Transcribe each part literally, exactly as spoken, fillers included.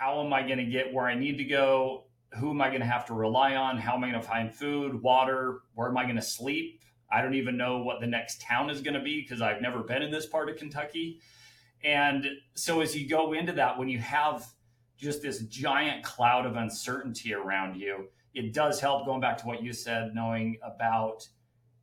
how am I going to get where I need to go? Who am I going to have to rely on? How am I going to find food, water? Where am I going to sleep? I don't even know what the next town is going to be because I've never been in this part of Kentucky. And so as you go into that, when you have just this giant cloud of uncertainty around you, it does help, going back to what you said, knowing about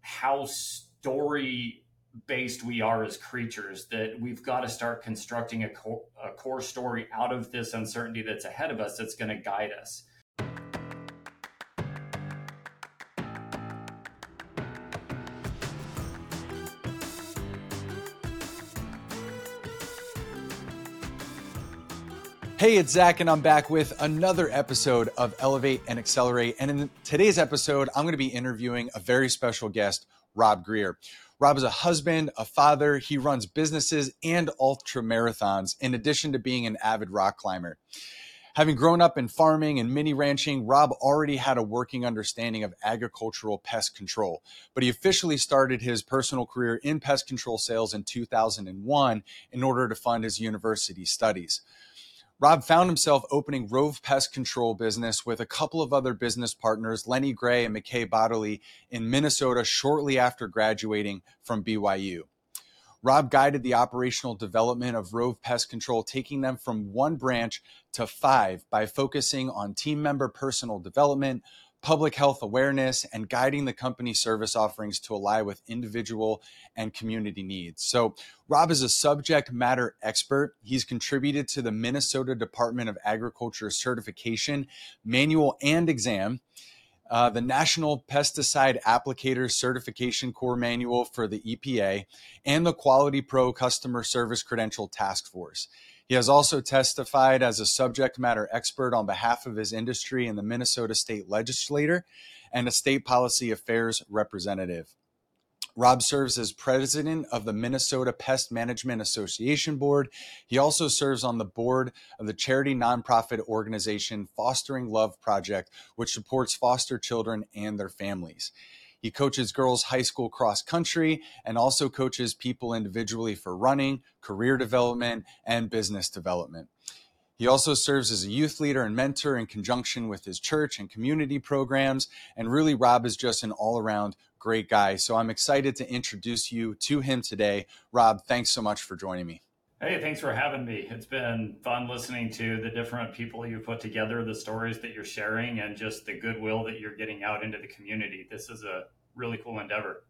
how story-based we are as creatures, that we've got to start constructing a core, a core story out of this uncertainty that's ahead of us that's going to guide us. Hey, it's Zach, and I'm back with another episode of Elevate and Accelerate. And in today's episode, I'm going to be interviewing a very special guest, Rob Greer. Rob is a husband, a father. He runs businesses and ultra marathons, in addition to being an avid rock climber. Having grown up in farming and mini ranching, Rob already had a working understanding of agricultural pest control, but he officially started his personal career in pest control sales in two thousand one in order to fund his university studies. Rob found himself opening Rove Pest Control business with a couple of other business partners, Lenny Gray and McKay Bodily, in Minnesota shortly after graduating from B Y U. Rob guided the operational development of Rove Pest Control, taking them from one branch to five by focusing on team member personal development, public health awareness, and guiding the company service offerings to align with individual and community needs. So Rob is a subject matter expert. He's contributed to the Minnesota Department of Agriculture certification, manual and exam, uh, the National Pesticide Applicator Certification Core Manual for the E P A, and the Quality Pro Customer Service Credential Task Force. He has also testified as a subject matter expert on behalf of his industry in the Minnesota State Legislature and a state policy affairs representative. Rob serves as president of the Minnesota Pest Management Association Board. He also serves on the board of the charity nonprofit organization Fostering Love Project, which supports foster children and their families. He coaches girls high school cross country and also coaches people individually for running, career development, and business development. He also serves as a youth leader and mentor in conjunction with his church and community programs. And really, Rob is just an all-around great guy. So I'm excited to introduce you to him today. Rob, thanks so much for joining me. Hey, thanks for having me. It's been fun listening to the different people you put together, the stories that you're sharing, and just the goodwill that you're getting out into the community. This is a really cool endeavor.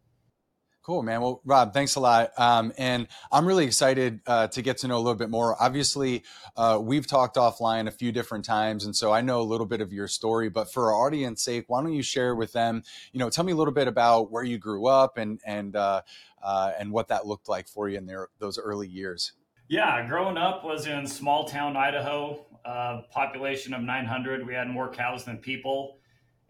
Cool, man. Well, Rob, thanks a lot. Um, and I'm really excited uh, to get to know a little bit more. Obviously, uh, we've talked offline a few different times, and so I know a little bit of your story. But for our audience's sake, why don't you share with them, you know, tell me a little bit about where you grew up and and uh, uh, and what that looked like for you in their, those early years. Yeah, growing up was in small town Idaho, uh, population of nine hundred. We had more cows than people,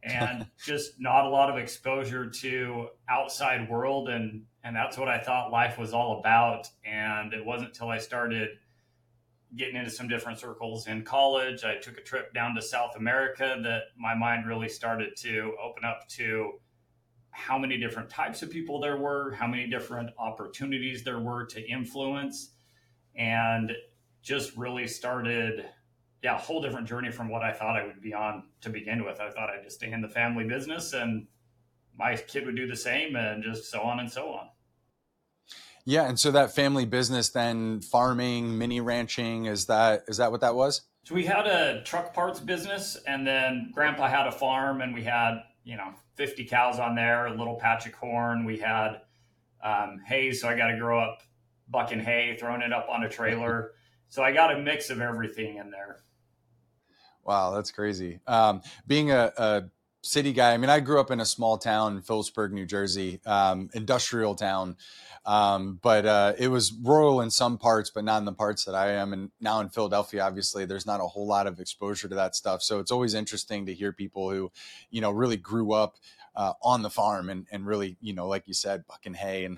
and just not a lot of exposure to outside world. And, and that's what I thought life was all about. And it wasn't until I started getting into some different circles in college, I took a trip down to South America, that my mind really started to open up to how many different types of people there were, how many different opportunities there were to influence. And just really started, yeah, a whole different journey from what I thought I would be on to begin with. I thought I'd just stay in the family business and my kid would do the same, and just so on and so on. Yeah. And so that family business, then farming, mini ranching, is that is that what that was? So we had a truck parts business, and then Grandpa had a farm, and we had, you know, fifty cows on there, a little patch of corn. We had um, hay, so I got to grow up bucking hay, throwing it up on a trailer. So I got a mix of everything in there. Wow, that's crazy. Um, being a, a city guy, I mean, I grew up in a small town in Phillipsburg, New Jersey, um, industrial town. Um, but uh, it was rural in some parts, but not in the parts that I am. And now in Philadelphia, obviously, there's not a whole lot of exposure to that stuff. So it's always interesting to hear people who, you know, really grew up Uh, on the farm and, and really, you know, like you said, bucking hay and,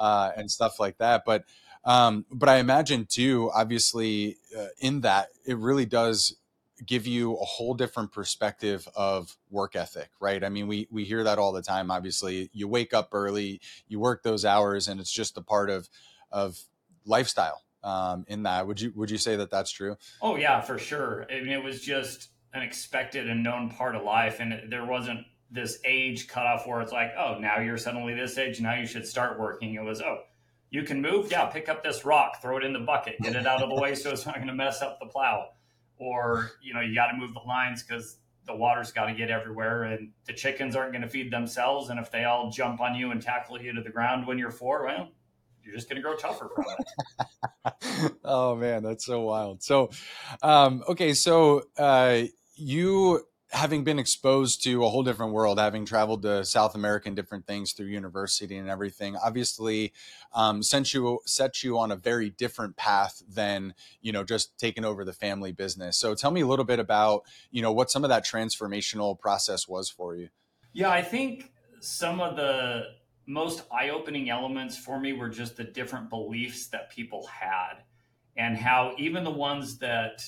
uh, and stuff like that. But, um, but I imagine too, obviously uh, in that, it really does give you a whole different perspective of work ethic, right? I mean, we, we hear that all the time. Obviously you wake up early, you work those hours, and it's just a part of, of lifestyle. um, in that. Would you, would you say that that's true? Oh yeah, for sure. I mean, it was just an expected and known part of life. And it, there wasn't this age cutoff where it's like, oh, now you're suddenly this age, now you should start working. It was, oh, you can move. Yeah. Pick up this rock, throw it in the bucket, get it out of the way. So it's not going to mess up the plow. Or, you know, you got to move the lines because the water's got to get everywhere and the chickens aren't going to feed themselves. And if they all jump on you and tackle you to the ground when you're four, well, you're just going to grow tougher from it. Oh man, that's so wild. So, um, okay. So, uh, you, having been exposed to a whole different world, having traveled to South America and different things through university and everything, obviously um, sent you, set you on a very different path than, you know, just taking over the family business. So tell me a little bit about, you know, what some of that transformational process was for you. Yeah, I think some of the most eye-opening elements for me were just the different beliefs that people had and how even the ones that,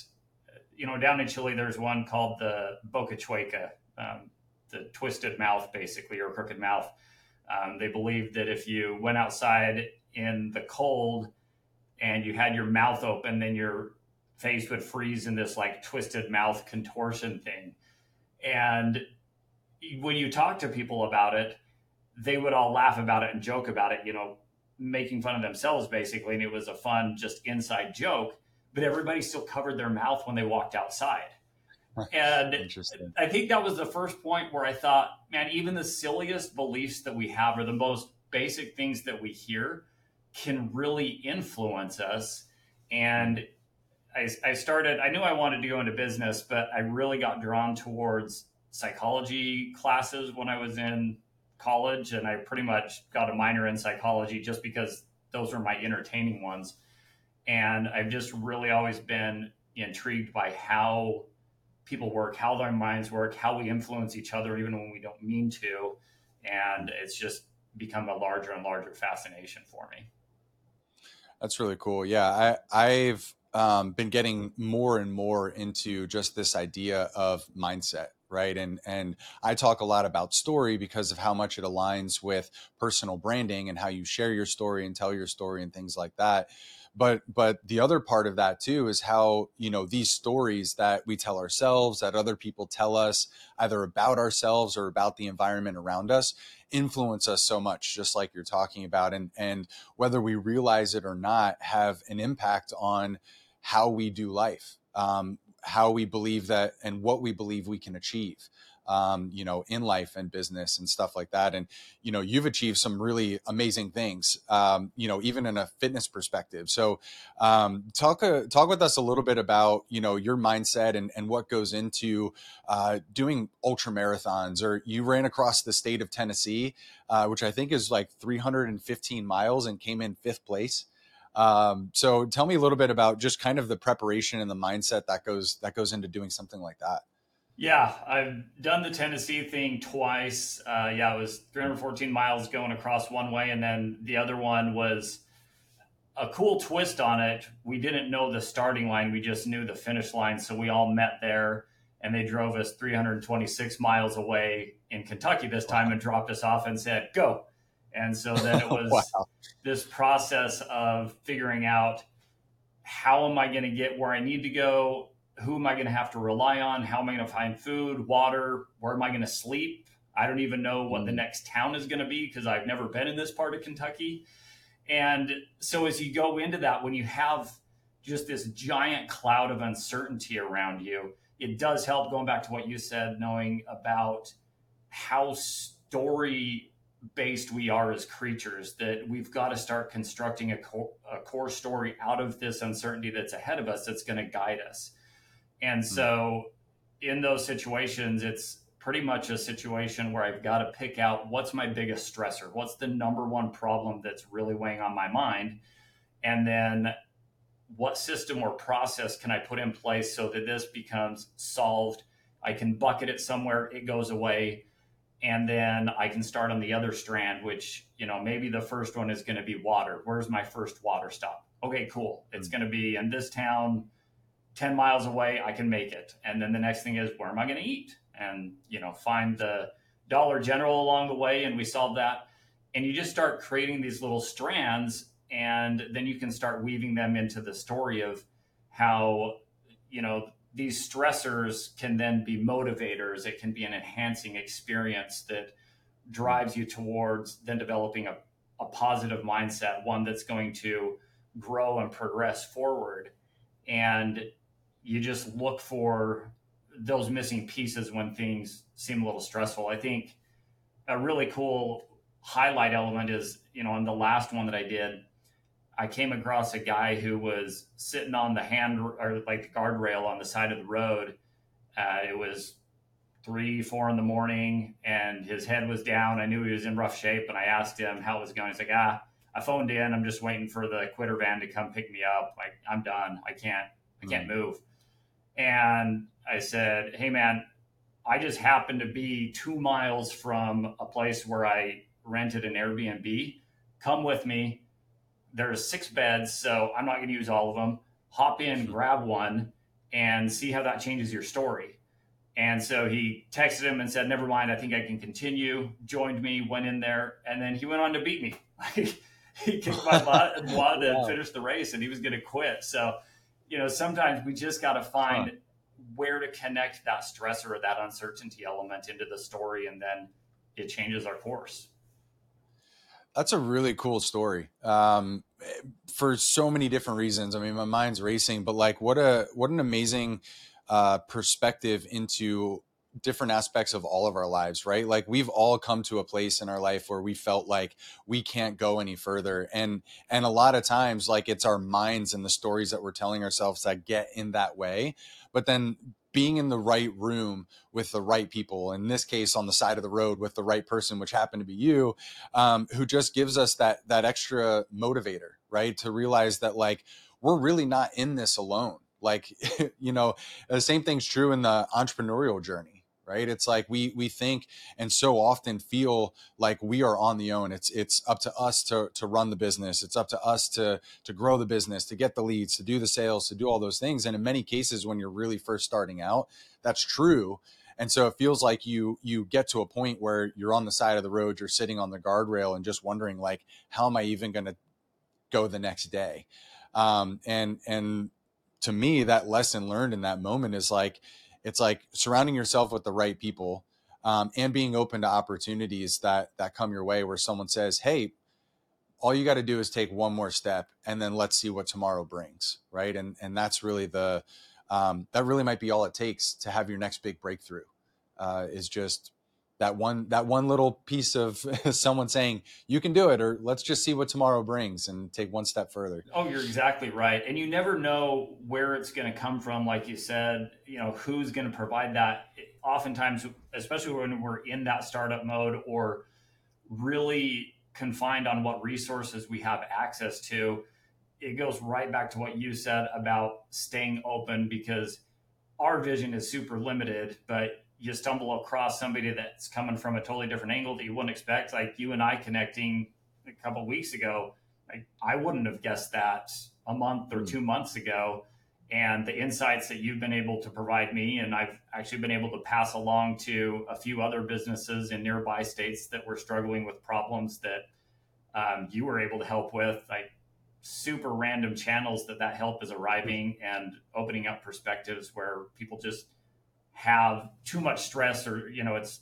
you know, down in Chile, there's one called the Boca Chueca, um, the twisted mouth, basically, or crooked mouth. Um, they believed that if you went outside in the cold and you had your mouth open, then your face would freeze in this like twisted mouth contortion thing. And when you talk to people about it, they would all laugh about it and joke about it, you know, making fun of themselves, basically. And it was a fun, just inside joke. But everybody still covered their mouth when they walked outside. And I think that was the first point where I thought, man, even the silliest beliefs that we have or the most basic things that we hear can really influence us. And I, I started, I knew I wanted to go into business, but I really got drawn towards psychology classes when I was in college. And I pretty much got a minor in psychology just because those were my entertaining ones. And I've just really always been intrigued by how people work, how their minds work, how we influence each other, even when we don't mean to. And it's just become a larger and larger fascination for me. That's really cool. Yeah, I, I've um, been getting more and more into just this idea of mindset. Right. And, and I talk a lot about story because of how much it aligns with personal branding and how you share your story and tell your story and things like that. But, but the other part of that too, is how, you know, these stories that we tell ourselves, that other people tell us either about ourselves or about the environment around us, influence us so much, just like you're talking about. And, and whether we realize it or not, have an impact on how we do life. Um, how we believe that and what we believe we can achieve, um, you know, in life and business and stuff like that. And, you know, you've achieved some really amazing things, um, you know, even in a fitness perspective. So um, talk, uh, talk with us a little bit about, you know, your mindset and, and what goes into uh, doing ultra marathons, or you ran across the state of Tennessee, uh, which I think is like three hundred fifteen miles and came in fifth place. Um, so tell me a little bit about just kind of the preparation and the mindset that goes, that goes into doing something like that. Yeah. I've done the Tennessee thing twice. Uh, yeah, it was three hundred fourteen miles going across one way. And then the other one was a cool twist on it. We didn't know the starting line. We just knew the finish line. So we all met there and they drove us three hundred twenty-six miles away in Kentucky this time and dropped us off and said, go. And so then it was wow. This process of figuring out how am I going to get where I need to go? Who am I going to have to rely on? How am I going to find food, water? Where am I going to sleep? I don't even know what the next town is going to be because I've never been in this part of Kentucky. And so as you go into that, when you have just this giant cloud of uncertainty around you, it does help, going back to what you said, knowing about how story based we are as creatures, that we've got to start constructing a core, a core story out of this uncertainty that's ahead of us that's going to guide us. And mm-hmm. so in those situations, it's pretty much a situation where I've got to pick out what's my biggest stressor, what's the number one problem that's really weighing on my mind, and then what system or process can I put in place so that this becomes solved. I can bucket it somewhere, it goes away. And then I can start on the other strand, which, you know, maybe the first one is going to be water. Where's my first water stop? Okay, cool. It's mm-hmm. going to be in this town, ten miles away, I can make it. And then the next thing is, where am I going to eat? And, you know, find the Dollar General along the way. And we solve that. And you just start creating these little strands And then you can start weaving them into the story of how, you know, these stressors can then be motivators. It can be an enhancing experience that drives you towards then developing a, a positive mindset, one that's going to grow and progress forward. And you just look for those missing pieces when things seem a little stressful. I think a really cool highlight element is, you know, on the last one that I did, I came across a guy who was sitting on the hand or like the guardrail on the side of the road. Uh, it was three, four in the morning and his head was down. I knew he was in rough shape and I asked him how it was going. He's like, ah, I phoned in. I'm just waiting for the quitter van to come pick me up. Like, I'm done. I can't, I can't mm-hmm. move. And I said, hey man, I just happened to be two miles from a place where I rented an Airbnb. Come with me. There's six beds, so I'm not going to use all of them. Hop in, grab one, and see how that changes your story. And so he texted him and said, never mind, I think I can continue. Joined me, went in there, and then he went on to beat me. He kicked my butt and wanted to wow. finish the race, and he was going to quit. So, you know, sometimes we just got to find huh. where to connect that stressor or that uncertainty element into the story, and then it changes our course. That's a really cool story um, for so many different reasons. I mean, my mind's racing, but like what a what an amazing uh, perspective into different aspects of all of our lives, right? Like we've all come to a place in our life where we felt like we can't go any further. And and a lot of times, like it's our minds and the stories that we're telling ourselves that get in that way. But then being in the right room with the right people, in this case, on the side of the road with the right person, which happened to be you, um, who just gives us that, that extra motivator, right? To realize that like, we're really not in this alone. Like, you know, the same thing's true in the entrepreneurial journey, right? It's like, we, we think, and so often feel like we are on the own. It's, it's up to us to, to run the business. It's up to us to, to grow the business, to get the leads, to do the sales, to do all those things. And in many cases, when you're really first starting out, that's true. And so it feels like you, you get to a point where you're on the side of the road, you're sitting on the guardrail and just wondering like, how am I even going to go the next day? Um, and, and, to me, that lesson learned in that moment is like, it's like surrounding yourself with the right people um, and being open to opportunities that that come your way where someone says, hey, all you got to do is take one more step and then let's see what tomorrow brings, right? And and that's really the, um, that really might be all it takes to have your next big breakthrough uh, is just that one, that one little piece of someone saying you can do it, or let's just see what tomorrow brings and take one step further. Oh, you're exactly right. And you never know where it's going to come from. Like you said, you know, who's going to provide that. Oftentimes, especially when we're in that startup mode or really confined on what resources we have access to, it goes right back to what you said about staying open because our vision is super limited, but you stumble across somebody that's coming from a totally different angle that you wouldn't expect. Like you and I connecting a couple of weeks ago, like I wouldn't have guessed that a month or two months ago. And the insights that you've been able to provide me, and I've actually been able to pass along to a few other businesses in nearby states that were struggling with problems that um, you were able to help with, like super random channels that that help is arriving and opening up perspectives where people just have too much stress or, you know, it's,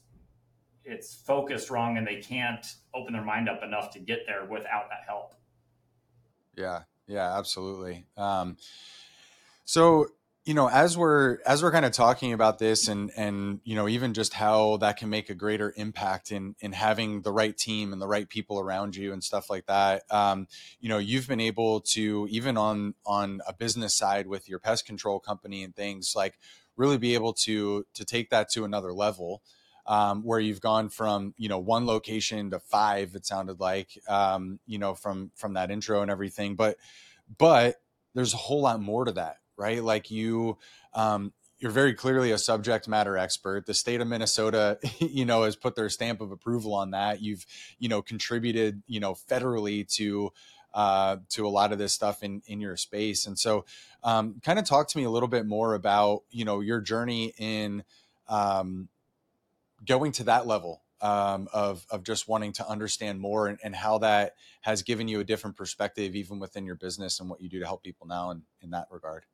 it's focused wrong and they can't open their mind up enough to get there without that help. Yeah. Yeah, absolutely. Um, so, you know, as we're, as we're kind of talking about this and, and, you know, even just how that can make a greater impact in, in having the right team and the right people around you and stuff like that. Um, you know, you've been able to, even on, on a business side with your pest control company and things like, really be able to to take that to another level um, where you've gone from, you know, one location to five, it sounded like, um, you know, from from that intro and everything. But but there's a whole lot more to that, right? Like you, um, you're very clearly a subject matter expert. The state of Minnesota, you know, has put their stamp of approval on that. You've, you know, contributed, you know, federally to Uh, to a lot of this stuff in, in your space. And so um, kind of talk to me a little bit more about, you know, your journey in um, going to that level um, of, of just wanting to understand more and, and how that has given you a different perspective, even within your business and what you do to help people now in, in that regard.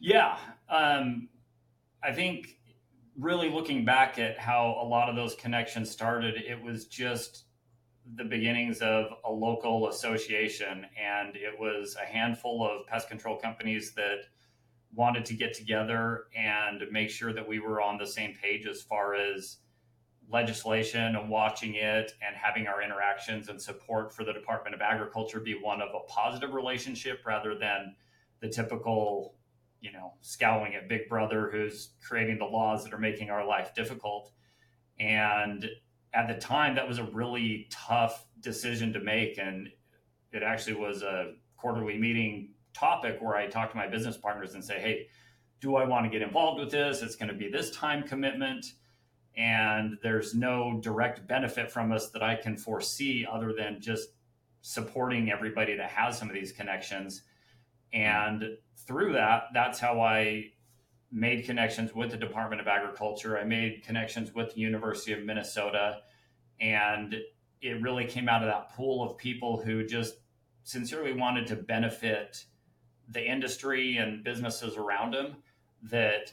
Yeah. Um, I think really looking back at how a lot of those connections started, it was just the beginnings of a local association. And it was a handful of pest control companies that wanted to get together and make sure that we were on the same page as far as legislation and watching it and having our interactions and support for the Department of Agriculture be one of a positive relationship rather than the typical, you know, scowling at Big Brother who's creating the laws that are making our life difficult. And at the time, that was a really tough decision to make. And it actually was a quarterly meeting topic where I talked to my business partners and say, hey, do I want to get involved with this? It's going to be this time commitment. And there's no direct benefit from us that I can foresee other than just supporting everybody that has some of these connections. And through that, that's how I made connections with the Department of Agriculture. I made connections with the University of Minnesota. And it really came out of that pool of people who just sincerely wanted to benefit the industry and businesses around them, that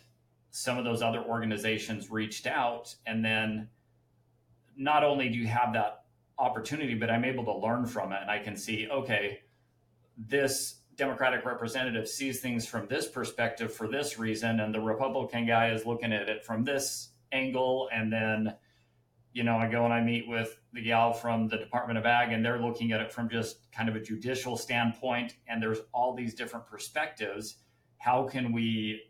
some of those other organizations reached out. And then not only do you have that opportunity, but I'm able to learn from it. And I can see, okay, this Democratic representative sees things from this perspective for this reason. And the Republican guy is looking at it from this angle. And then, you know, I go and I meet with the gal from the Department of Ag, and they're looking at it from just kind of a judicial standpoint. And there's all these different perspectives. How can we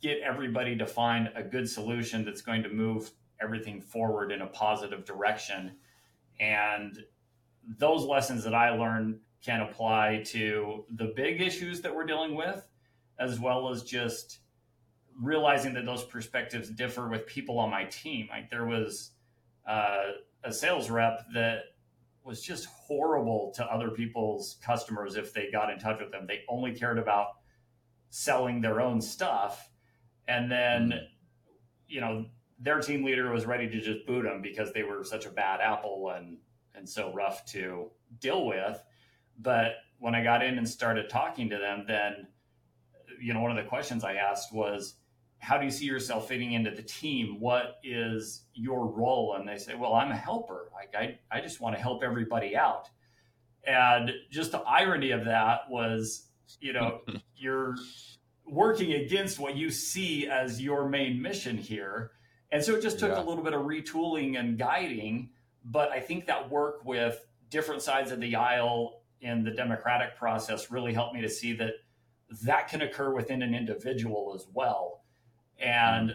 get everybody to find a good solution that's going to move everything forward in a positive direction? And those lessons that I learned can apply to the big issues that we're dealing with, as well as just realizing that those perspectives differ with people on my team. Like there was uh, a sales rep that was just horrible to other people's customers if they got in touch with them. They only cared about selling their own stuff. And then, you know, their team leader was ready to just boot them because they were such a bad apple and, and so rough to deal with. But when I got in and started talking to them, then, you know, one of the questions I asked was, how do you see yourself fitting into the team? What is your role? And they say, well, I'm a helper. Like I, I just want to help everybody out. And just the irony of that was, you know, you're working against what you see as your main mission here. And so it just took yeah. a little bit of retooling and guiding. But I think that work with different sides of the aisle in the democratic process really helped me to see that that can occur within an individual as well. And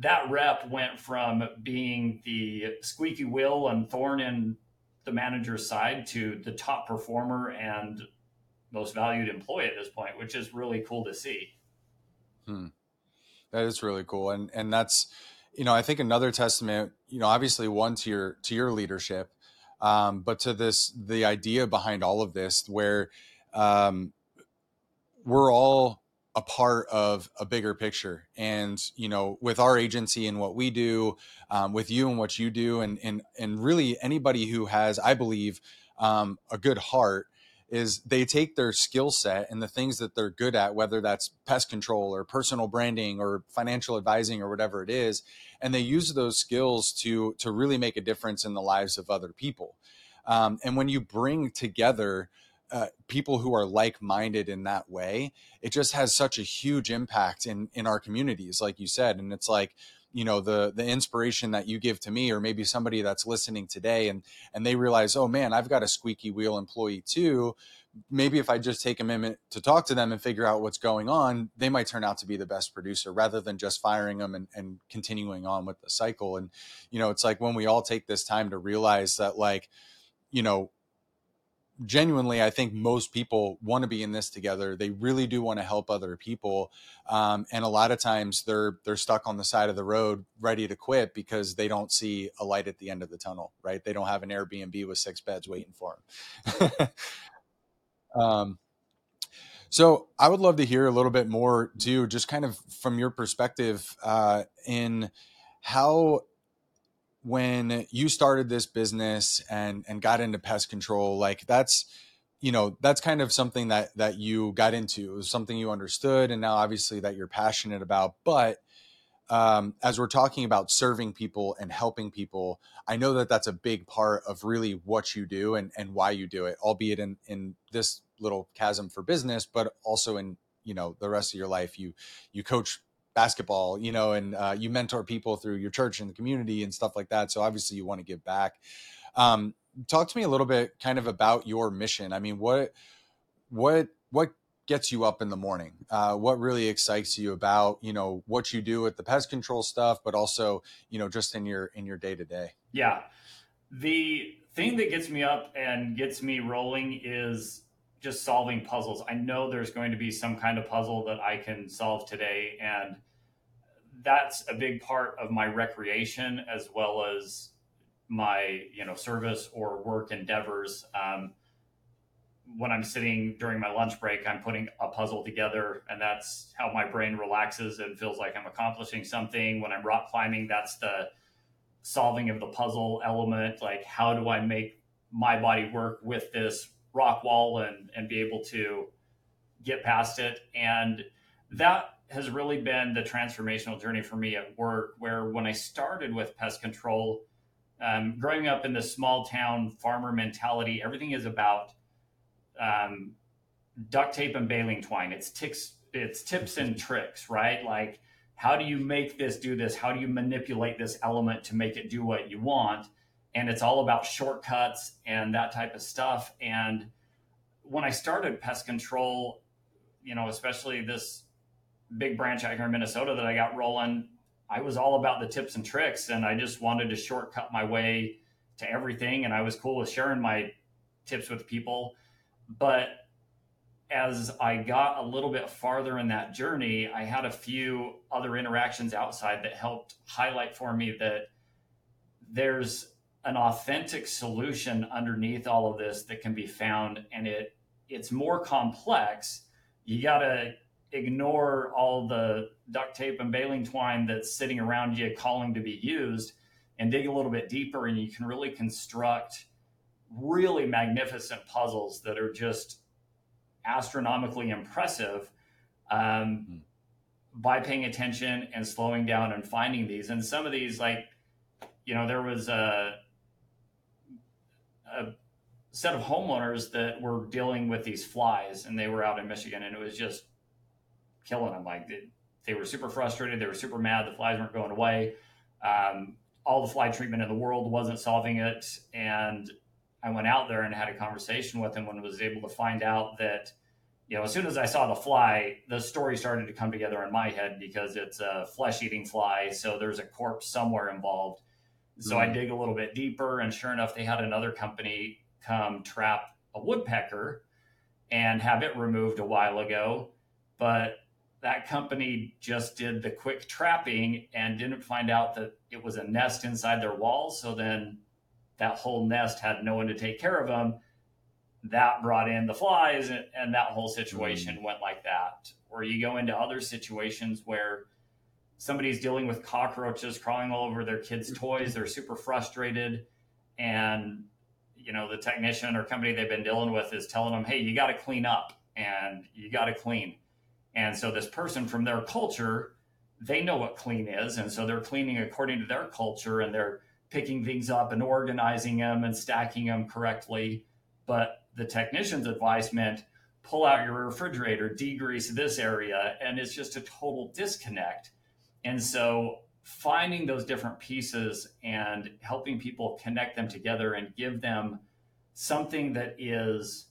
that rep went from being the squeaky wheel and thorn in the manager's side to the top performer and most valued employee at this point, which is really cool to see. Hmm. That is really cool. And, and that's, you know, I think another testament, you know, obviously one to your, to your leadership, um, but to this, the idea behind all of this, where um, we're all a part of a bigger picture. And, you know, with our agency and what we do, um, with you and what you do, and, and, and really anybody who has, I believe, um, a good heart, is they take their skill set and the things that they're good at, whether that's pest control or personal branding or financial advising or whatever it is, and they use those skills to to really make a difference in the lives of other people. Um, and when you bring together uh, people who are like-minded in that way, it just has such a huge impact in in our communities, like you said. And it's like, you know, the, the inspiration that you give to me, or maybe somebody that's listening today and, and they realize, oh man, I've got a squeaky wheel employee too. Maybe if I just take a minute to talk to them and figure out what's going on, they might turn out to be the best producer rather than just firing them and, and continuing on with the cycle. And, you know, it's like when we all take this time to realize that, like, you know, genuinely, I think most people want to be in this together. They really do want to help other people. Um, and a lot of times they're, they're stuck on the side of the road, ready to quit because they don't see a light at the end of the tunnel, right? They don't have an Airbnb with six beds waiting for them. um, so I would love to hear a little bit more too, just kind of from your perspective, uh, in how when you started this business and and got into pest control, like that's, you know, that's kind of something that that you got into. It was something you understood, and now obviously that you're passionate about. But um, as we're talking about serving people and helping people, I know that that's a big part of really what you do and and why you do it, albeit in in this little chasm for business, but also in, you know, the rest of your life. You you coach basketball, you know, and uh, you mentor people through your church and the community and stuff like that. So obviously you want to give back. Um, talk to me a little bit kind of about your mission. I mean, what, what, what gets you up in the morning? Uh, what really excites you about, you know, what you do with the pest control stuff, but also, you know, just in your, in your day to day. Yeah. The thing that gets me up and gets me rolling is just solving puzzles. I know there's going to be some kind of puzzle that I can solve today. And that's a big part of my recreation as well as my, you know, service or work endeavors. Um, when I'm sitting during my lunch break, I'm putting a puzzle together, and that's how my brain relaxes and feels like I'm accomplishing something. When I'm rock climbing, that's the solving of the puzzle element. Like, how do I make my body work with this rock wall and, and be able to get past it? And that has really been the transformational journey for me at work, where when I started with pest control, Um, growing up in this small town farmer mentality, everything is about um, duct tape and baling twine. It's ticks, it's tips and tricks, right? Like, how do you make this do this? How do you manipulate this element to make it do what you want? And it's all about shortcuts and that type of stuff. And when I started pest control, you know, especially this big branch out here in Minnesota that I got rolling, I was all about the tips and tricks, and I just wanted to shortcut my way to everything. And I was cool with sharing my tips with people. But as I got a little bit farther in that journey, I had a few other interactions outside that helped highlight for me that there's an authentic solution underneath all of this that can be found. And it it's more complex. You got to ignore all the duct tape and baling twine that's sitting around you calling to be used, and dig a little bit deeper, and you can really construct really magnificent puzzles that are just astronomically impressive um, mm-hmm. by paying attention and slowing down and finding these. And some of these, like, you know, there was a, a set of homeowners that were dealing with these flies, and they were out in Michigan, and it was just killing them. Like, they, they were super frustrated. They were super mad. The flies weren't going away. Um, all the fly treatment in the world wasn't solving it. And I went out there and had a conversation with him, when I was able to find out that, you know, as soon as I saw the fly, the story started to come together in my head, because it's a flesh-eating fly. So there's a corpse somewhere involved. So mm-hmm. I dig a little bit deeper, and sure enough, they had another company come trap a woodpecker and have it removed a while ago. But that company just did the quick trapping and didn't find out that it was a nest inside their walls. So then that whole nest had no one to take care of them. That brought in the flies, and, and that whole situation mm. went like that. Or you go into other situations where somebody's dealing with cockroaches crawling all over their kids' toys. They're super frustrated. And, you know, the technician or company they've been dealing with is telling them, hey, you got to clean up and you got to clean. And so this person, from their culture, they know what clean is. And so they're cleaning according to their culture, and they're picking things up and organizing them and stacking them correctly. But the technician's advice meant pull out your refrigerator, degrease this area. And it's just a total disconnect. And so finding those different pieces and helping people connect them together and give them something that is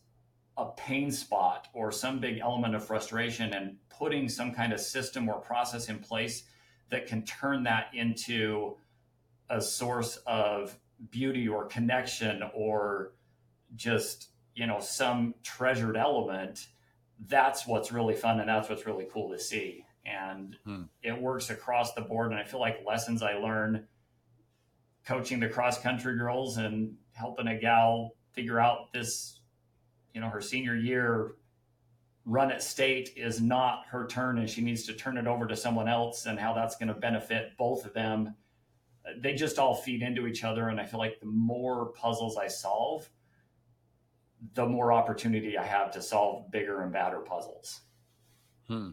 a pain spot or some big element of frustration, and putting some kind of system or process in place that can turn that into a source of beauty or connection or just, you know, some treasured element. That's what's really fun. And that's what's really cool to see. And hmm. it works across the board. And I feel like lessons I learned coaching the cross country girls and helping a gal figure out this, you know, her senior year run at state is not her turn, and she needs to turn it over to someone else, and how that's going to benefit both of them. they just all feed into each other. And I feel like the more puzzles I solve, the more opportunity I have to solve bigger and badder puzzles. Hmm.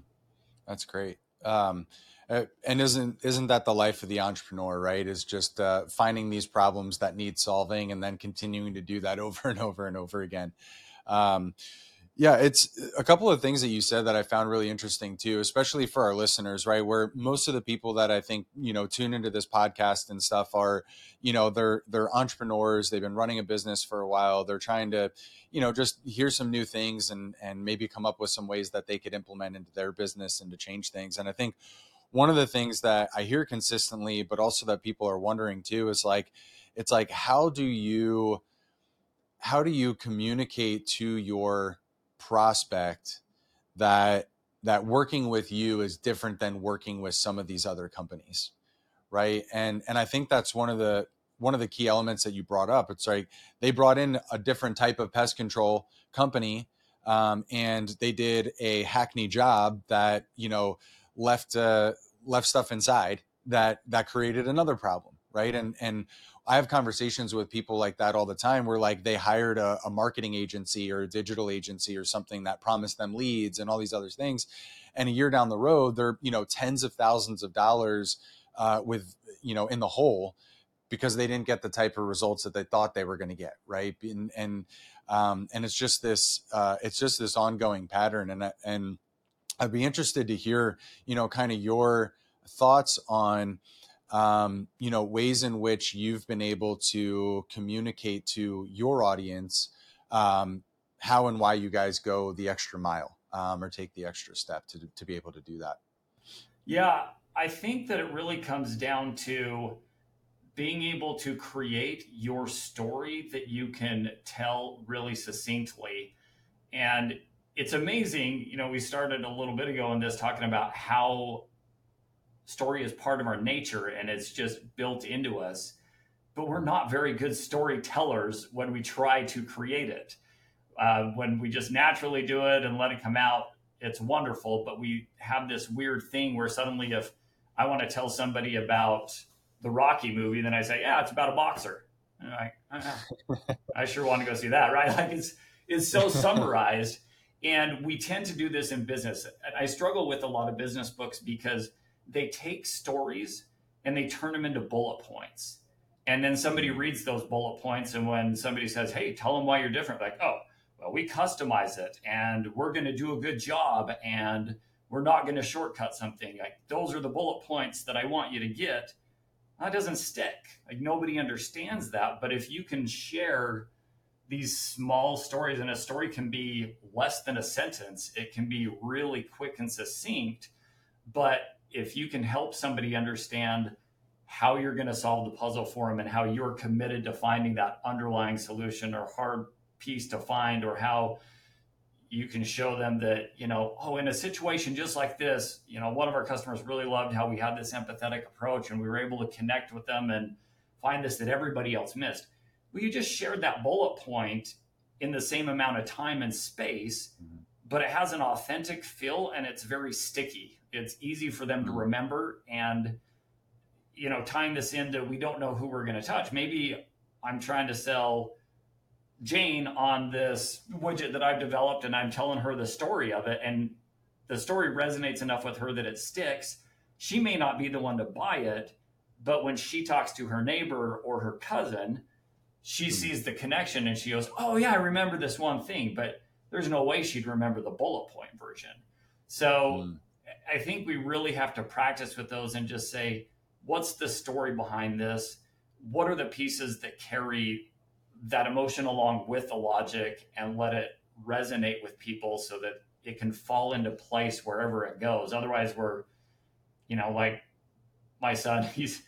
That's great. Um, and isn't, isn't that the life of the entrepreneur, right? Is just uh, finding these problems that need solving and then continuing to do that over and over and over again. Um, yeah, it's a couple of things that you said that I found really interesting too, especially for our listeners, right? Where most of the people that I think, you know, tune into this podcast and stuff are, you know, they're, they're entrepreneurs. They've been running a business for a while. They're trying to, you know, just hear some new things and, and maybe come up with some ways that they could implement into their business and to change things. And I think one of the things that I hear consistently, but also that people are wondering too, is like, it's like, how do you, how do you communicate to your prospect that that working with you is different than working with some of these other companies, right? And and I think that's one of the one of the key elements that you brought up. It's like they brought in a different type of pest control company, um, and they did a hackney job that, you know, left uh, left stuff inside that that created another problem, right? And and I have conversations with people like that all the time where like they hired a, a marketing agency or a digital agency or something that promised them leads and all these other things. And a year down the road, they're, you know, tens of thousands of dollars uh, with, you know, in the hole because they didn't get the type of results that they thought they were going to get. Right. And, and, um, and it's just this, uh, it's just this ongoing pattern. And, and I'd be interested to hear, you know, kind of your thoughts on, Um, you know, ways in which you've been able to communicate to your audience um, how and why you guys go the extra mile um, or take the extra step to to be able to do that. Yeah, I think that it really comes down to being able to create your story that you can tell really succinctly. And it's amazing, you know, we started a little bit ago in this talking about how story is part of our nature and it's just built into us, but we're not very good storytellers when we try to create it. Uh, when we just naturally do it and let it come out, it's wonderful, but we have this weird thing where suddenly if I want to tell somebody about the Rocky movie, then I say, yeah, it's about a boxer. And like, oh, I sure want to go see that, right? Like it's it's so summarized. And we tend to do this in business. I struggle with a lot of business books because they take stories and they turn them into bullet points. And then somebody reads those bullet points. And when somebody says, hey, tell them why you're different. Like, oh, well, we customize it and we're going to do a good job and we're not going to shortcut something. Like those are the bullet points that I want you to get. That doesn't stick. Like nobody understands that. But if you can share these small stories, and a story can be less than a sentence, it can be really quick and succinct, but if you can help somebody understand how you're going to solve the puzzle for them and how you're committed to finding that underlying solution or hard piece to find, or how you can show them that, you know, oh, in a situation just like this, you know, one of our customers really loved how we had this empathetic approach and we were able to connect with them and find this that everybody else missed. Well, you just shared that bullet point in the same amount of time and space, mm-hmm. but it has an authentic feel and it's very sticky. It's easy for them to remember. And, you know, tying this into, we don't know who we're going to touch. Maybe I'm trying to sell Jane on this widget that I've developed and I'm telling her the story of it. And the story resonates enough with her that it sticks. She may not be the one to buy it, but when she talks to her neighbor or her cousin, she sees the connection and she goes, oh yeah, I remember this one thing, but there's no way she'd remember the bullet point version. So mm. I think we really have to practice with those and just say, what's the story behind this? What are the pieces that carry that emotion along with the logic, and let it resonate with people so that it can fall into place wherever it goes. Otherwise we're, you know, like my son, he's,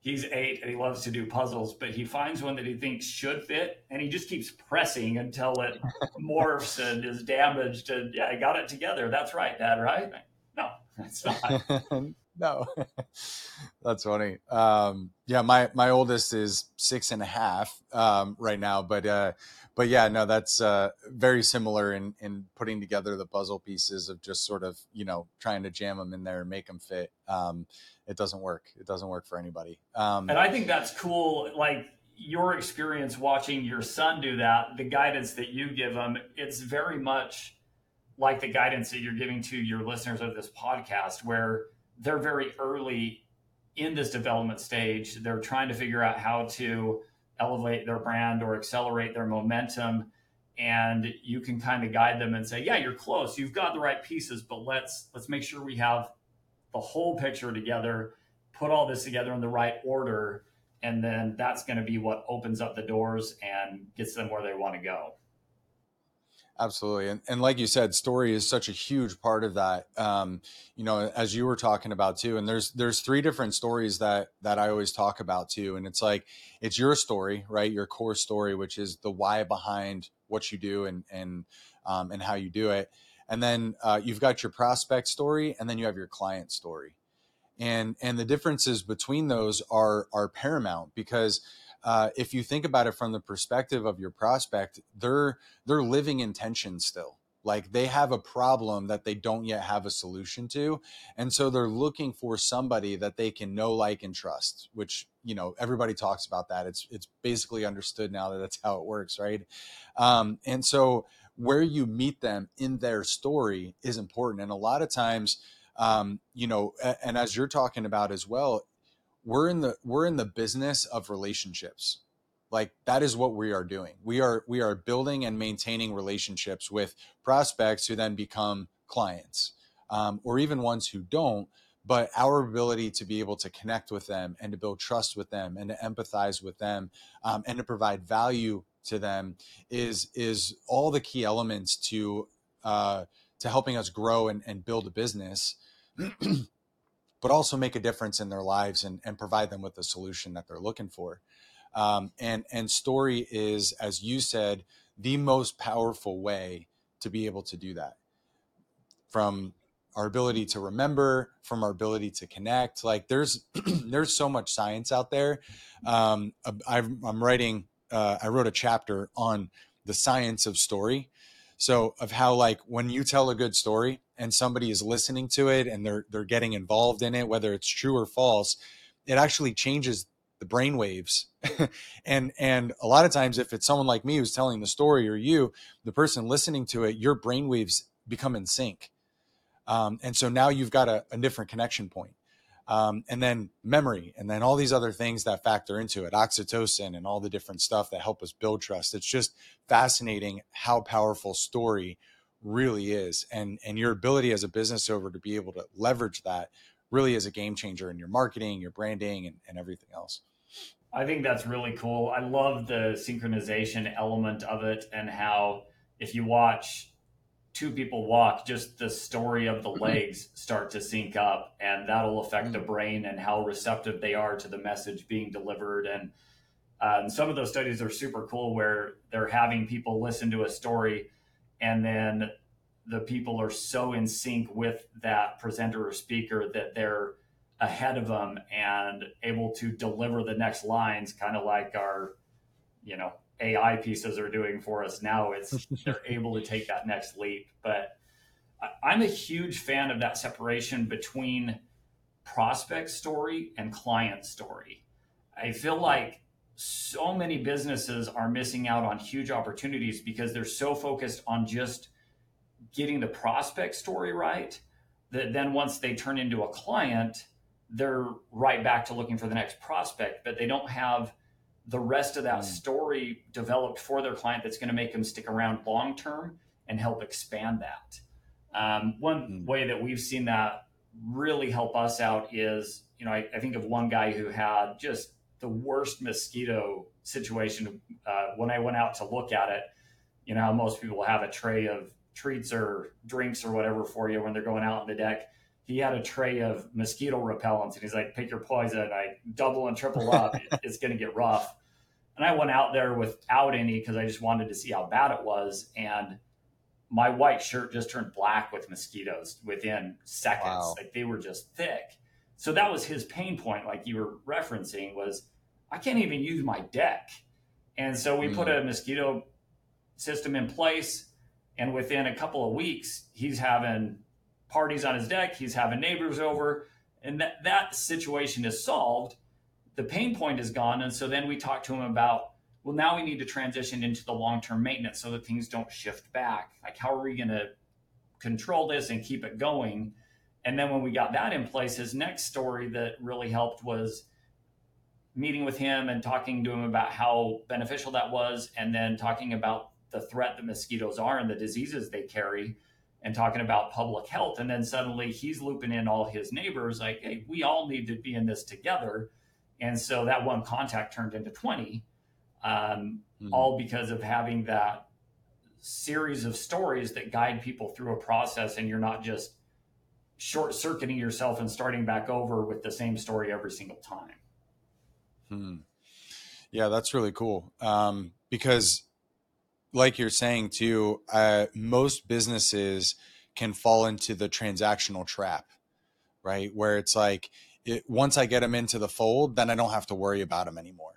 he's eight and he loves to do puzzles, but he finds one that he thinks should fit. And he just keeps pressing until it morphs and is damaged. And yeah, I got it together. That's right, Dad. Right? No, It's not. No, that's funny. Um, yeah, my my oldest is six and a half um, right now, but uh, but yeah, no, that's uh, very similar in in putting together the puzzle pieces of just sort of you know trying to jam them in there and make them fit. Um, it doesn't work. It doesn't work for anybody. Um, and I think that's cool. Like your experience watching your son do that, the guidance that you give him, it's very much like the guidance that you're giving to your listeners of this podcast, where they're very early in this development stage. They're trying to figure out how to elevate their brand or accelerate their momentum. And you can kind of guide them and say, yeah, you're close. You've got the right pieces, but let's, let's make sure we have the whole picture together, put all this together in the right order. And then that's going to be what opens up the doors and gets them where they want to go. Absolutely. And, and like you said, story is such a huge part of that. Um, you know, as you were talking about too, and there's, there's three different stories that, that I always talk about too. And it's like, it's your story, right? Your core story, which is the why behind what you do and, and, um, and how you do it. And then, uh, you've got your prospect story, and then you have your client story. And, and the differences between those are, are paramount, because Uh, if you think about it from the perspective of your prospect, they're they're living in tension still. Like they have a problem that they don't yet have a solution to. And so they're looking for somebody that they can know, like, and trust, which, you know, everybody talks about that. It's it's basically understood now that that's how it works, right? Um, and so where you meet them in their story is important. And a lot of times, um, you know, and as you're talking about as well, We're in the we're in the business of relationships. Like that is what we are doing. We are we are building and maintaining relationships with prospects who then become clients, um, or even ones who don't. But our ability to be able to connect with them and to build trust with them and to empathize with them, um, and to provide value to them is is all the key elements to uh, to helping us grow and, and build a business. But also make a difference in their lives and, and provide them with the solution that they're looking for. Um, and, and story is, as you said, the most powerful way to be able to do that. From our ability to remember, from our ability to connect, like there's, there's so much science out there. Um, I'm, I'm writing, uh, I wrote a chapter on the science of story. So of how, like, when you tell a good story and somebody is listening to it and they're they're getting involved in it, whether it's true or false, it actually changes the brainwaves. and and a lot of times, if it's someone like me who's telling the story, or you, the person listening to it, your brainwaves become in sync. Um, and so now you've got a, a different connection point. Um, and then memory, and then all these other things that factor into it, oxytocin and all the different stuff that help us build trust. It's just fascinating how powerful story really is. And, and your ability as a business owner to be able to leverage that really is a game changer in your marketing, your branding, and, and everything else. I think that's really cool. I love the synchronization element of it, and how if you watch two people walk, just the story of the legs start to sync up, and that'll affect the brain and how receptive they are to the message being delivered. And um, some of those studies are super cool, where they're having people listen to a story, and then the people are so in sync with that presenter or speaker that they're ahead of them and able to deliver the next lines, kind of like our, you know, A I pieces are doing for us now. It's they're able to take that next leap. But I'm a huge fan of that separation between prospect story and client story. I feel like so many businesses are missing out on huge opportunities because they're so focused on just getting the prospect story right, that then once they turn into a client, they're right back to looking for the next prospect, but they don't have the rest of that story developed for their client that's going to make them stick around long term and help expand that. Um, one mm-hmm. way that we've seen that really help us out is, you know, I, I think of one guy who had just the worst mosquito situation. Uh, when I went out to look at it, you know, how most people have a tray of treats or drinks or whatever for you when they're going out on the deck. He had a tray of mosquito repellents, and he's like, pick your poison. I double and triple up. It's going to get rough. And I went out there without any, because I just wanted to see how bad it was. And my white shirt just turned black with mosquitoes within seconds. Wow. Like they were just thick. So that was his pain point, like you were referencing, was I can't even use my deck. And so we mm. put a mosquito system in place, and within a couple of weeks, he's having parties on his deck, he's having neighbors over, and that, that situation is solved. The pain point is gone. And so then we talk to him about, well, now we need to transition into the long-term maintenance so that things don't shift back. Like, how are we going to control this and keep it going? And then when we got that in place, his next story that really helped was meeting with him and talking to him about how beneficial that was, and then talking about the threat that mosquitoes are and the diseases they carry, and talking about public health. And then suddenly he's looping in all his neighbors, like, hey, we all need to be in this together. And so that one contact turned into twenty. Um, mm-hmm. all because of having that series of stories that guide people through a process, and you're not just short-circuiting yourself and starting back over with the same story every single time. Hmm. Yeah, that's really cool. Um, because like you're saying too, uh, most businesses can fall into the transactional trap, right? Where it's like, it, once I get them into the fold, then I don't have to worry about them anymore.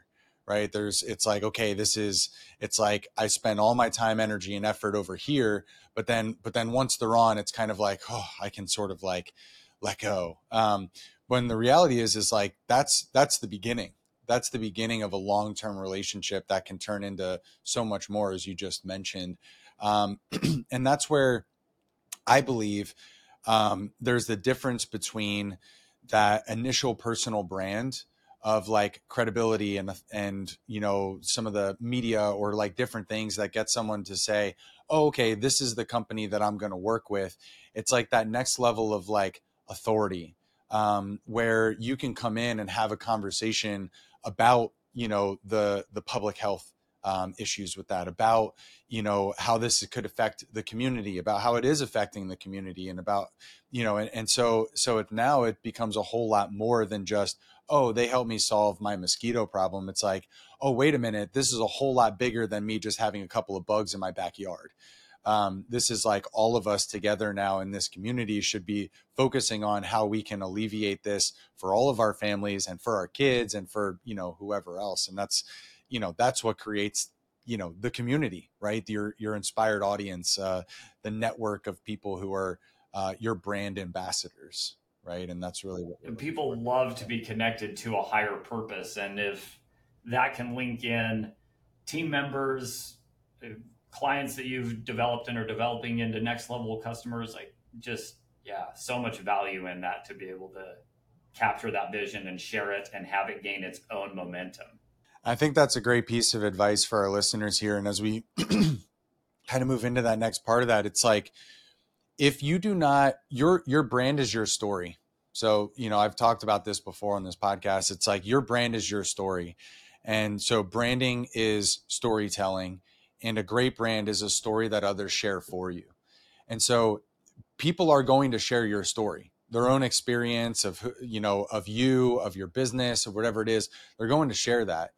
Right? There's, it's like, okay, this is, it's like, I spend all my time, energy and effort over here, but then, but then once they're on, it's kind of like, oh, I can sort of like, let go. Um, when the reality is, is like, that's, that's the beginning. That's the beginning of a long-term relationship that can turn into so much more, as you just mentioned. Um, and that's where I believe um, there's the difference between that initial personal brand of like credibility and, and, you know, some of the media or like different things that get someone to say, oh, okay, this is the company that I'm going to work with. It's like that next level of like authority, um, where you can come in and have a conversation about, you know, the, the public health um, issues with that, about, you know, how this could affect the community, about how it is affecting the community, and about, you know, and, and so, so it, now it becomes a whole lot more than just, oh, they helped me solve my mosquito problem. It's like, oh, wait a minute, this is a whole lot bigger than me just having a couple of bugs in my backyard. Um, this is like all of us together now in this community should be focusing on how we can alleviate this for all of our families and for our kids and for, you know, whoever else. And that's, you know, that's what creates, you know, the community, right? Your, your inspired audience, uh, the network of people who are uh, your brand ambassadors. Right. And that's really what people love, to be connected to a higher purpose. And if that can link in team members, clients that you've developed and are developing into next level customers, like just, yeah, so much value in that, to be able to capture that vision and share it and have it gain its own momentum. I think that's a great piece of advice for our listeners here. And as we kind of move into that next part of that, it's like, if you do not, your, your brand is your story. So, you know, I've talked about this before on this podcast. It's like your brand is your story. And so branding is storytelling, and a great brand is a story that others share for you. And so people are going to share your story, their own experience of, you know, of you, of your business, of whatever it is, they're going to share that.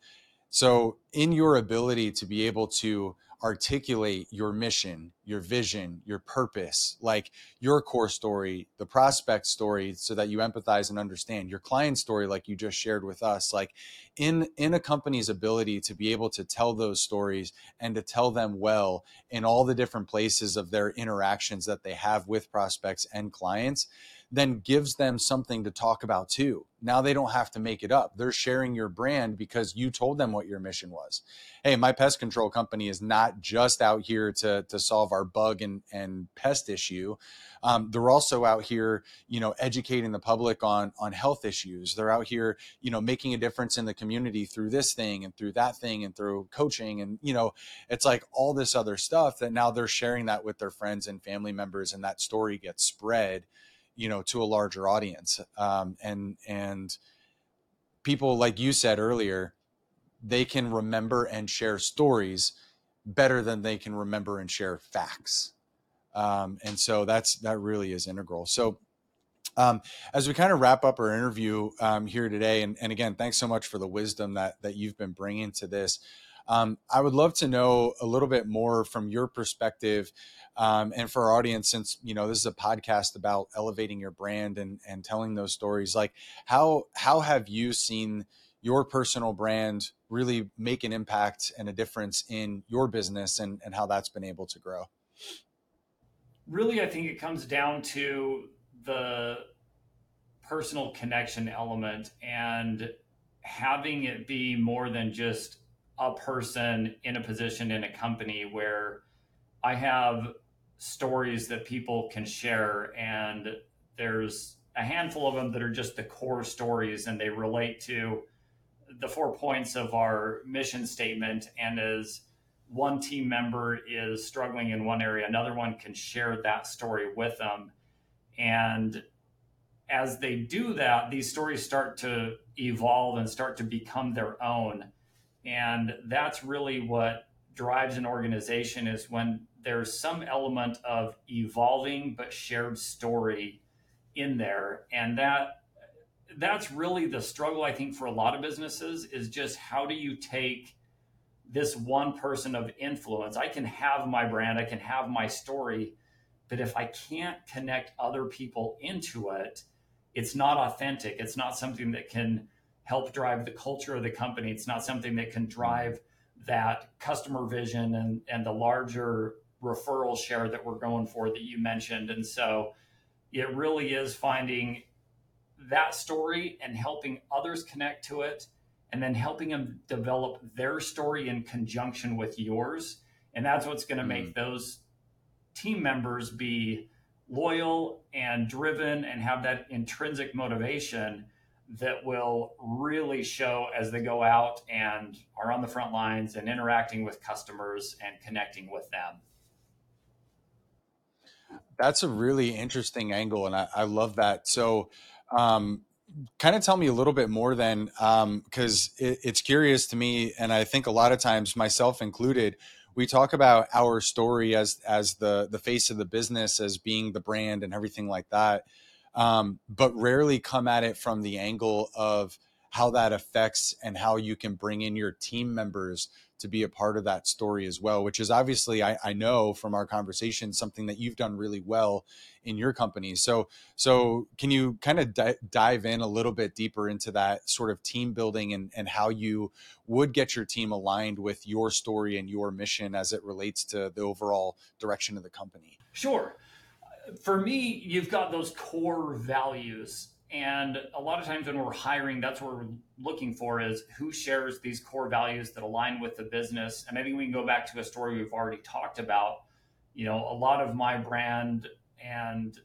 So in your ability to be able to articulate your mission, your vision, your purpose, like your core story, the prospect story, so that you empathize and understand your client story, like you just shared with us, like in, in a company's ability to be able to tell those stories and to tell them well in all the different places of their interactions that they have with prospects and clients, then gives them something to talk about too. Now they don't have to make it up. They're sharing your brand because you told them what your mission was. Hey, my pest control company is not just out here to, to solve our bug and, and pest issue. Um, they're also out here, you know, educating the public on, on health issues. They're out here, you know, making a difference in the community through this thing and through that thing and through coaching. And, you know, it's like all this other stuff that now they're sharing that with their friends and family members, and that story gets spread, you know, to a larger audience. Um, and, and people, like you said earlier, they can remember and share stories better than they can remember and share facts. Um, and so that's, that really is integral. So, um, as we kind of wrap up our interview, um, here today, and, and again, thanks so much for the wisdom that, that you've been bringing to this. Um, I would love to know a little bit more from your perspective, um, and for our audience, since, you know, this is a podcast about elevating your brand and, and telling those stories, like how, how have you seen your personal brand really make an impact and a difference in your business, and, and how that's been able to grow? Really, I think it comes down to the personal connection element and having it be more than just a person in a position in a company, where I have stories that people can share, and there's a handful of them that are just the core stories, and they relate to the four points of our mission statement. And as one team member is struggling in one area, another one can share that story with them. And as they do that, these stories start to evolve and start to become their own. And that's really what drives an organization, is when there's some element of evolving but shared story in there. And that that's really the struggle, I think, for a lot of businesses, is just how do you take this one person of influence? I can have my brand, I can have my story, but if I can't connect other people into it, it's not authentic. It's not something that can help drive the culture of the company. It's not something that can drive that customer vision and, and the larger referral share that we're going for that you mentioned. And so it really is finding that story and helping others connect to it, and then helping them develop their story in conjunction with yours. And that's what's going to mm-hmm. make those team members be loyal and driven and have that intrinsic motivation that will really show as they go out and are on the front lines and interacting with customers and connecting with them. That's a really interesting angle, and I, I love that. So, um, kind of tell me a little bit more then, um, because it, it's curious to me, and I think a lot of times, myself included, we talk about our story as as the the face of the business, as being the brand and everything like that, um, but rarely come at it from the angle of how that affects and how you can bring in your team members to be a part of that story as well, which is obviously, I, I know from our conversation, something that you've done really well in your company. So, so can you kind of di- dive in a little bit deeper into that sort of team building and, and how you would get your team aligned with your story and your mission as it relates to the overall direction of the company? Sure. For me, you've got those core values. And a lot of times when we're hiring, that's what we're looking for, is who shares these core values that align with the business. And I think we can go back to a story we've already talked about. You know, a lot of my brand and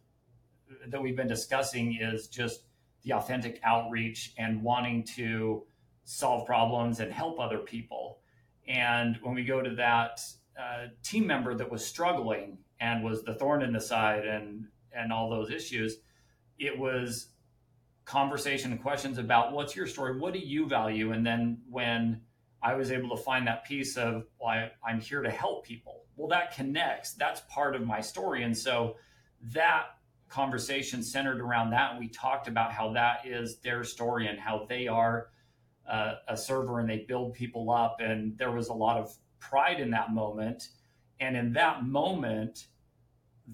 that we've been discussing is just the authentic outreach and wanting to solve problems and help other people. And when we go to that uh, team member that was struggling and was the thorn in the side and, and all those issues, it was conversation and questions about what's your story, what do you value? And then when I was able to find that piece of, well, I, I'm here to help people, well, that connects, that's part of my story. And so that conversation centered around that. We talked about how that is their story and how they are uh, a server and they build people up. And there was a lot of pride in that moment. And in that moment,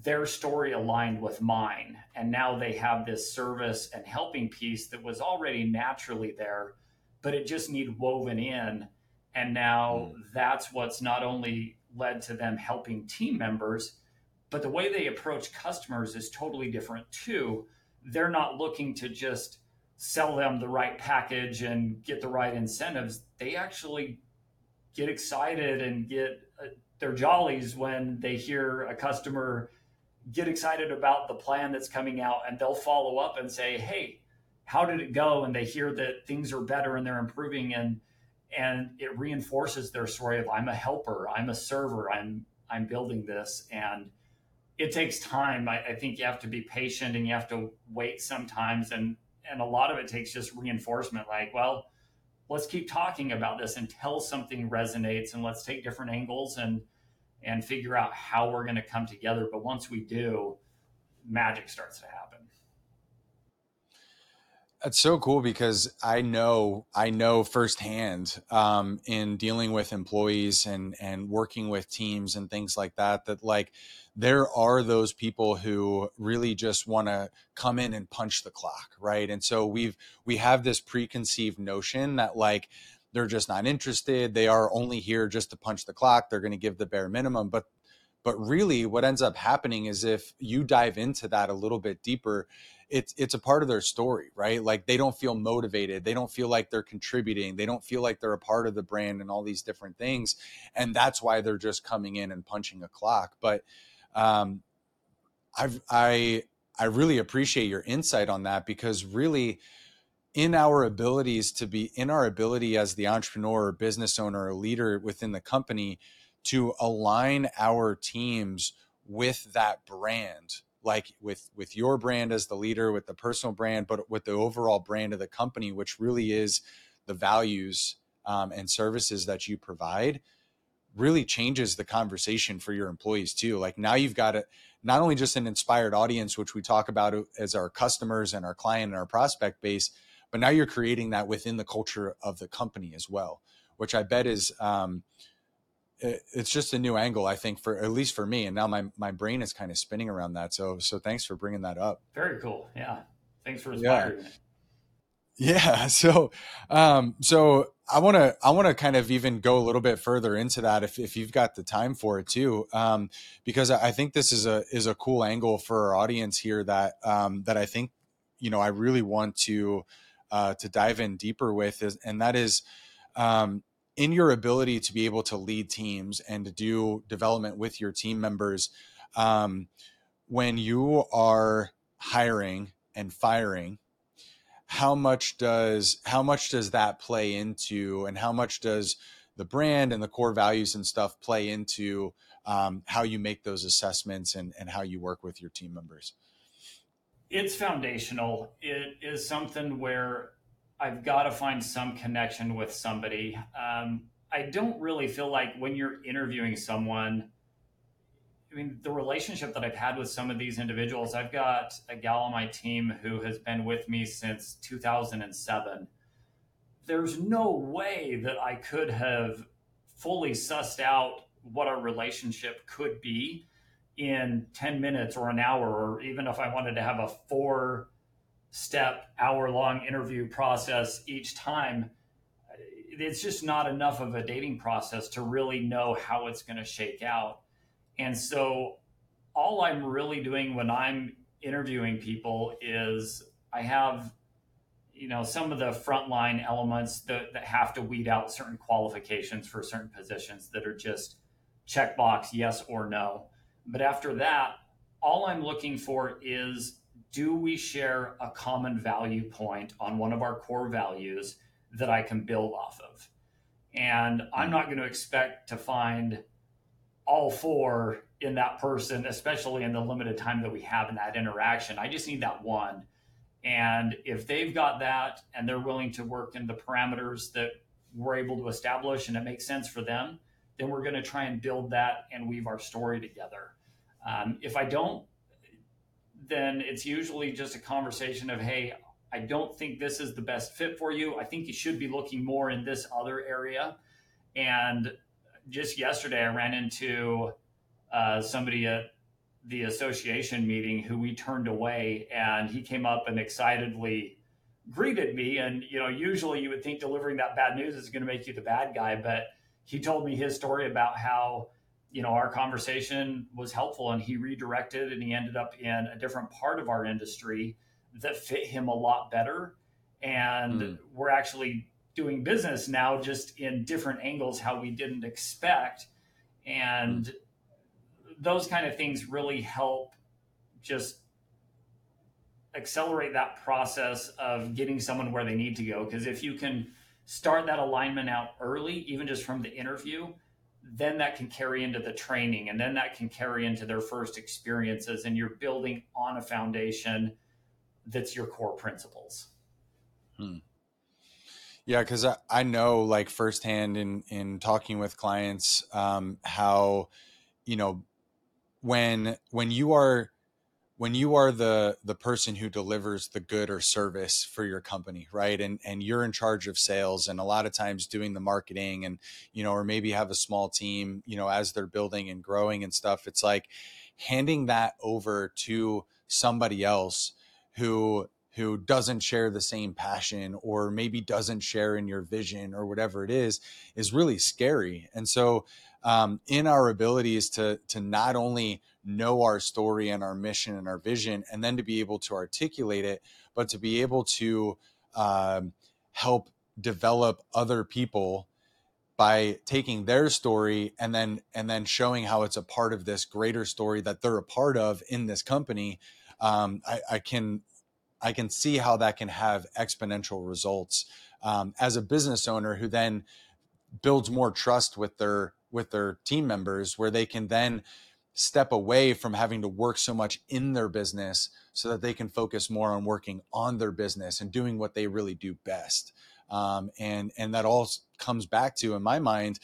their story aligned with mine. And now they have this service and helping piece that was already naturally there, but it just need woven in. And now mm. that's what's not only led to them helping team members, but the way they approach customers is totally different too. They're not looking to just sell them the right package and get the right incentives. They actually get excited and get uh, their jollies when they hear a customer get excited about the plan that's coming out, and they'll follow up and say, hey, how did it go? And they hear that things are better and they're improving, and and it reinforces their story of I'm a helper, I'm a server, I'm I'm building this. And it takes time. I, I think you have to be patient and you have to wait sometimes, and and a lot of it takes just reinforcement, like, well, let's keep talking about this until something resonates, and let's take different angles and and figure out how we're going to come together. But once we do, magic starts to happen. It's so cool because I know, I know firsthand um, in dealing with employees and, and working with teams and things like that, that like there are those people who really just want to come in and punch the clock. Right. And so we've, we have this preconceived notion that like, they're just not interested. They are only here just to punch the clock. They're going to give the bare minimum. But But really what ends up happening is if you dive into that a little bit deeper, it's it's a part of their story, right? Like they don't feel motivated. They don't feel like they're contributing. They don't feel like they're a part of the brand and all these different things. And that's why they're just coming in and punching a clock. But um, I've, I I really appreciate your insight on that, because really in our abilities to be, in our ability as the entrepreneur or business owner or leader within the company, to align our teams with that brand, like with, with your brand as the leader, with the personal brand, but with the overall brand of the company, which really is the values um, and services that you provide, really changes the conversation for your employees too. Like now you've got a, not only just an inspired audience, which we talk about as our customers and our client and our prospect base, but now you're creating that within the culture of the company as well, which I bet is, um, it's just a new angle, I think, for at least for me. And now my, my brain is kind of spinning around that. So, so thanks for bringing that up. Very cool. Yeah. Thanks for inspiring me. Yeah. So, um, so I want to, I want to kind of even go a little bit further into that if, if you've got the time for it too, um, because I think this is a, is a cool angle for our audience here that, um, that I think, you know, I really want to, uh, to dive in deeper with is, and that is, um, in your ability to be able to lead teams and to do development with your team members, um, when you are hiring and firing, how much does, how much does that play into, and how much does the brand and the core values and stuff play into, um, how you make those assessments and, and how you work with your team members? It's foundational. It is something where I've got to find some connection with somebody. Um, I don't really feel like when you're interviewing someone, I mean, the relationship that I've had with some of these individuals, I've got a gal on my team who has been with me since two thousand seven. There's no way that I could have fully sussed out what our relationship could be in ten minutes or an hour, or even if I wanted to have a four step hour-long interview process each time. It's just not enough of a dating process to really know how it's going to shake out. And so all I'm really doing when I'm interviewing people is I have, you know, some of the frontline elements that, that have to weed out certain qualifications for certain positions that are just checkbox yes or no. But after that, all I'm looking for is, do we share a common value point on one of our core values that I can build off of? And I'm not going to expect to find all four in that person, especially in the limited time that we have in that interaction. I just need that one. And if they've got that and they're willing to work in the parameters that we're able to establish and it makes sense for them, then we're going to try and build that and weave our story together. Um, if I don't, then it's usually just a conversation of, hey, I don't think this is the best fit for you. I think you should be looking more in this other area. And just yesterday, I ran into uh, somebody at the association meeting who we turned away, and he came up and excitedly greeted me. And, you know, usually you would think delivering that bad news is going to make you the bad guy, but he told me his story about how, you know, our conversation was helpful and he redirected and he ended up in a different part of our industry that fit him a lot better. And mm. we're actually doing business now just in different angles, how we didn't expect. And mm. those kind of things really help just accelerate that process of getting someone where they need to go. Because if you can start that alignment out early, even just from the interview, then that can carry into the training, and then that can carry into their first experiences, and you're building on a foundation that's your core principles. Hmm. Yeah. Cause I, I know like firsthand in, in talking with clients, um, how, you know, when, when you are, when you are the the person who delivers the good or service for your company, right? And and you're in charge of sales and a lot of times doing the marketing and, you know, or maybe have a small team, you know, as they're building and growing and stuff, it's like handing that over to somebody else who who doesn't share the same passion or maybe doesn't share in your vision or whatever it is, is really scary. And so um, in our abilities to to not only know our story and our mission and our vision, and then to be able to articulate it, but to be able to um, help develop other people by taking their story and then and then showing how it's a part of this greater story that they're a part of in this company, um, I, I can I can see how that can have exponential results um, as a business owner who then builds more trust with their with their team members, where they can then step away from having to work so much in their business so that they can focus more on working on their business and doing what they really do best. Um, and, and that all comes back to, in my mind,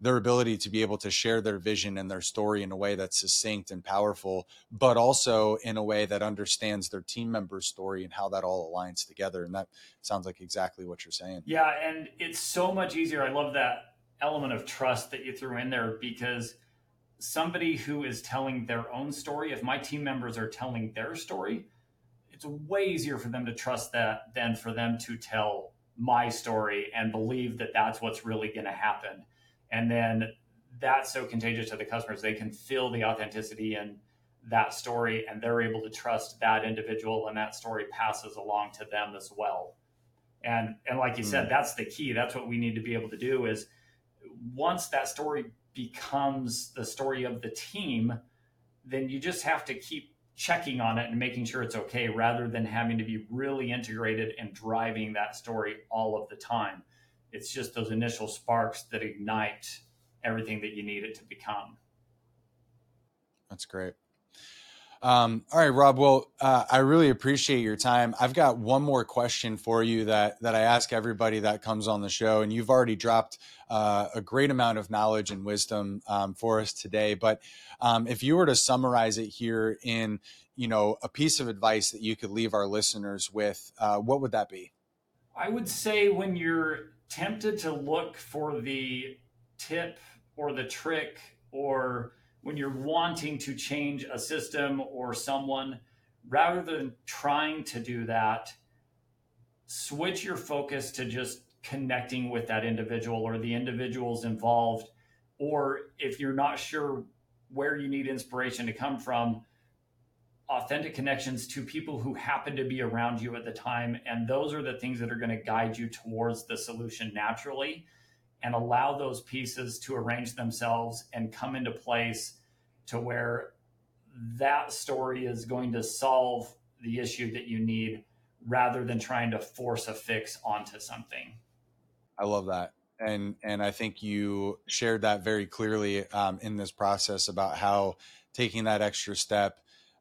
their ability to be able to share their vision and their story in a way that's succinct and powerful, but also in a way that understands their team members' story and how that all aligns together. And that sounds like exactly what you're saying. Yeah. And it's so much easier. I love that element of trust that you threw in there, because somebody who is telling their own story, if my team members are telling their story, it's way easier for them to trust that than for them to tell my story and believe that that's what's really going to happen. And then that's so contagious to the customers. They can feel the authenticity in that story, and they're able to trust that individual, and that story passes along to them as well. And and like you mm-hmm. said, that's the key. That's what we need to be able to do is, once that story becomes the story of the team, then you just have to keep checking on it and making sure it's okay, rather than having to be really integrated and driving that story all of the time. It's just those initial sparks that ignite everything that you need it to become. That's great. Um, all right, Rob. Well, uh, I really appreciate your time. I've got one more question for you that that I ask everybody that comes on the show, and you've already dropped uh, a great amount of knowledge and wisdom um, for us today. But um, if you were to summarize it here in, you know, a piece of advice that you could leave our listeners with, uh, what would that be? I would say, when you're tempted to look for the tip or the trick, or when you're wanting to change a system or someone, rather than trying to do that, switch your focus to just connecting with that individual or the individuals involved. Or if you're not sure where you need inspiration to come from, authentic connections to people who happen to be around you at the time. And those are the things that are going to guide you towards the solution naturally, and allow those pieces to arrange themselves and come into place to where that story is going to solve the issue that you need, rather than trying to force a fix onto something. I love that. And, and I think you shared that very clearly um, in this process about how taking that extra step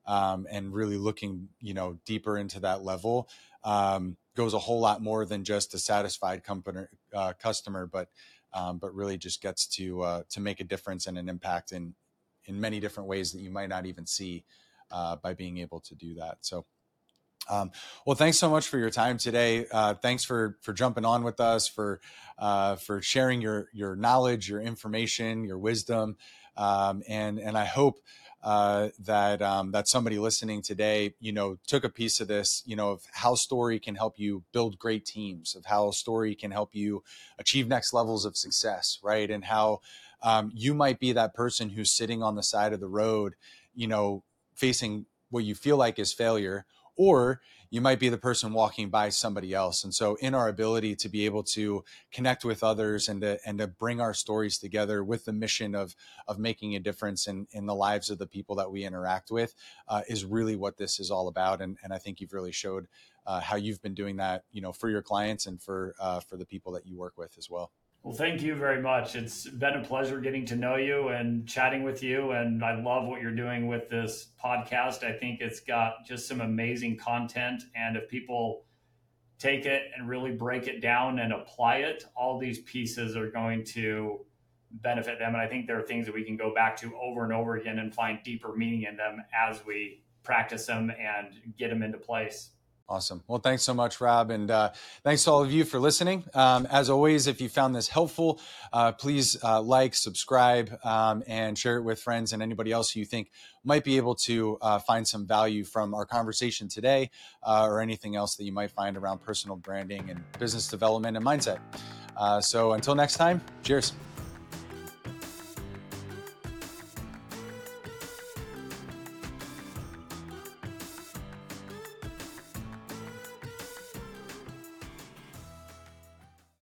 Um, and really looking, you know, deeper into that level um, goes a whole lot more than just a satisfied company, uh, customer, but um, but really just gets to uh, to make a difference and an impact in in many different ways that you might not even see uh, by being able to do that. So, um, well, thanks so much for your time today. Uh, thanks for for jumping on with us, for uh, for sharing your your knowledge, your information, your wisdom, um, and and I hope Uh, that um, that somebody listening today, you know, took a piece of this, you know, of how story can help you build great teams, of how story can help you achieve next levels of success, right? And how um, you might be that person who's sitting on the side of the road, you know, facing what you feel like is failure, or you might be the person walking by somebody else. And so in our ability to be able to connect with others and to, and to bring our stories together with the mission of, of making a difference in, in the lives of the people that we interact with uh, is really what this is all about. And, and I think you've really showed uh, how you've been doing that, you know, for your clients and for, uh, for the people that you work with as well. Well, thank you very much. It's been a pleasure getting to know you and chatting with you. And I love what you're doing with this podcast. I think it's got just some amazing content. And if people take it and really break it down and apply it, all these pieces are going to benefit them. And I think there are things that we can go back to over and over again and find deeper meaning in them as we practice them and get them into place. Awesome. Well, thanks so much, Rob. And uh, thanks to all of you for listening. Um, as always, if you found this helpful, uh, please uh, like, subscribe, um, and share it with friends and anybody else who you think might be able to uh, find some value from our conversation today uh, or anything else that you might find around personal branding and business development and mindset. Uh, so until next time, cheers.